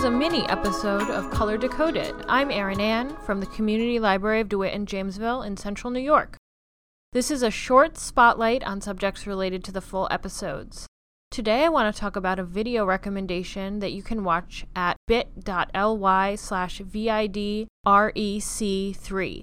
is a mini-episode of Color Decoded. I'm Erin Ann from the Community Library of DeWitt and Jamesville in Central New York. This is a short spotlight on subjects related to the full episodes. Today I want to talk about a video recommendation that you can watch at bit.ly/vidrec3.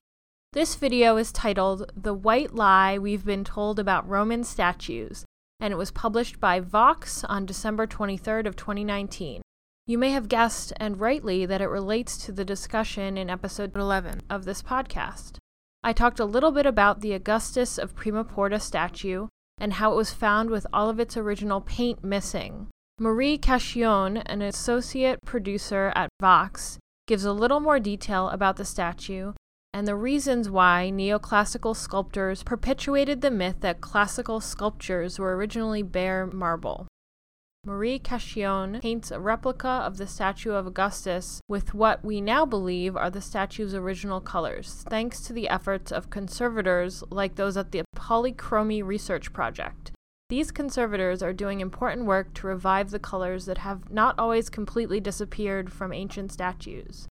This video is titled "The White Lie We've Been Told About Roman Statues," and it was published by Vox on December 23rd of 2019. You may have guessed, and rightly, that it relates to the discussion in episode 11 of this podcast. I talked a little bit about the Augustus of Prima Porta statue and how it was found with all of its original paint missing. Marie Cachion, an associate producer at Vox, gives a little more detail about the statue and the reasons why neoclassical sculptors perpetuated the myth that classical sculptures were originally bare marble. Marie Cachion paints a replica of the statue of Augustus with what we now believe are the statue's original colors, thanks to the efforts of conservators like those at the Polychromy Research Project. These conservators are doing important work to revive the colors that have not always completely disappeared from ancient statues.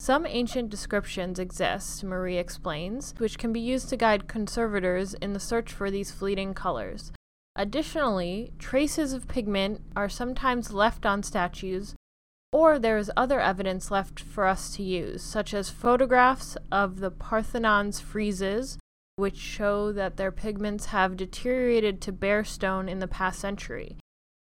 Some ancient descriptions exist, Marie explains, which can be used to guide conservators in the search for these fleeting colors. Additionally, traces of pigment are sometimes left on statues, or there is other evidence left for us to use, such as photographs of the Parthenon's friezes, which show that their pigments have deteriorated to bare stone in the past century.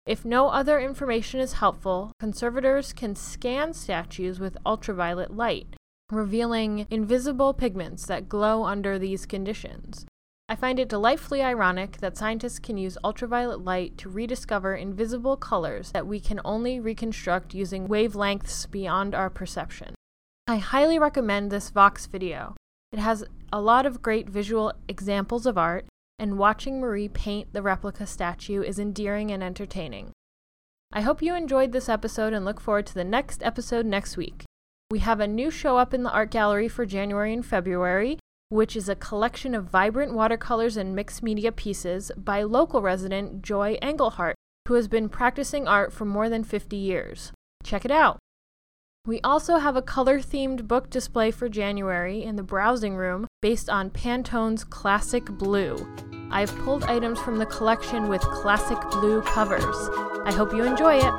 If no other information is helpful, conservators can scan statues with ultraviolet light, revealing invisible pigments that glow under these conditions. I find it delightfully ironic that scientists can use ultraviolet light to rediscover invisible colors that we can only reconstruct using wavelengths beyond our perception. I highly recommend this Vox video. It has a lot of great visual examples of art, and watching Marie paint the replica statue is endearing and entertaining. I hope you enjoyed this episode and look forward to the next episode next week. We have a new show up in the art gallery for January and February, which is a collection of vibrant watercolors and mixed media pieces by local resident Joy Engelhart, who has been practicing art for more than 50 years. Check it out! We also have a color-themed book display for January in the Browsing Room based on Pantone's Classic Blue. I've pulled items from the collection with Classic Blue covers. I hope you enjoy it!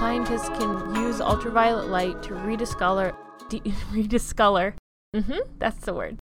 Scientists can use ultraviolet light to rediscover. That's the word.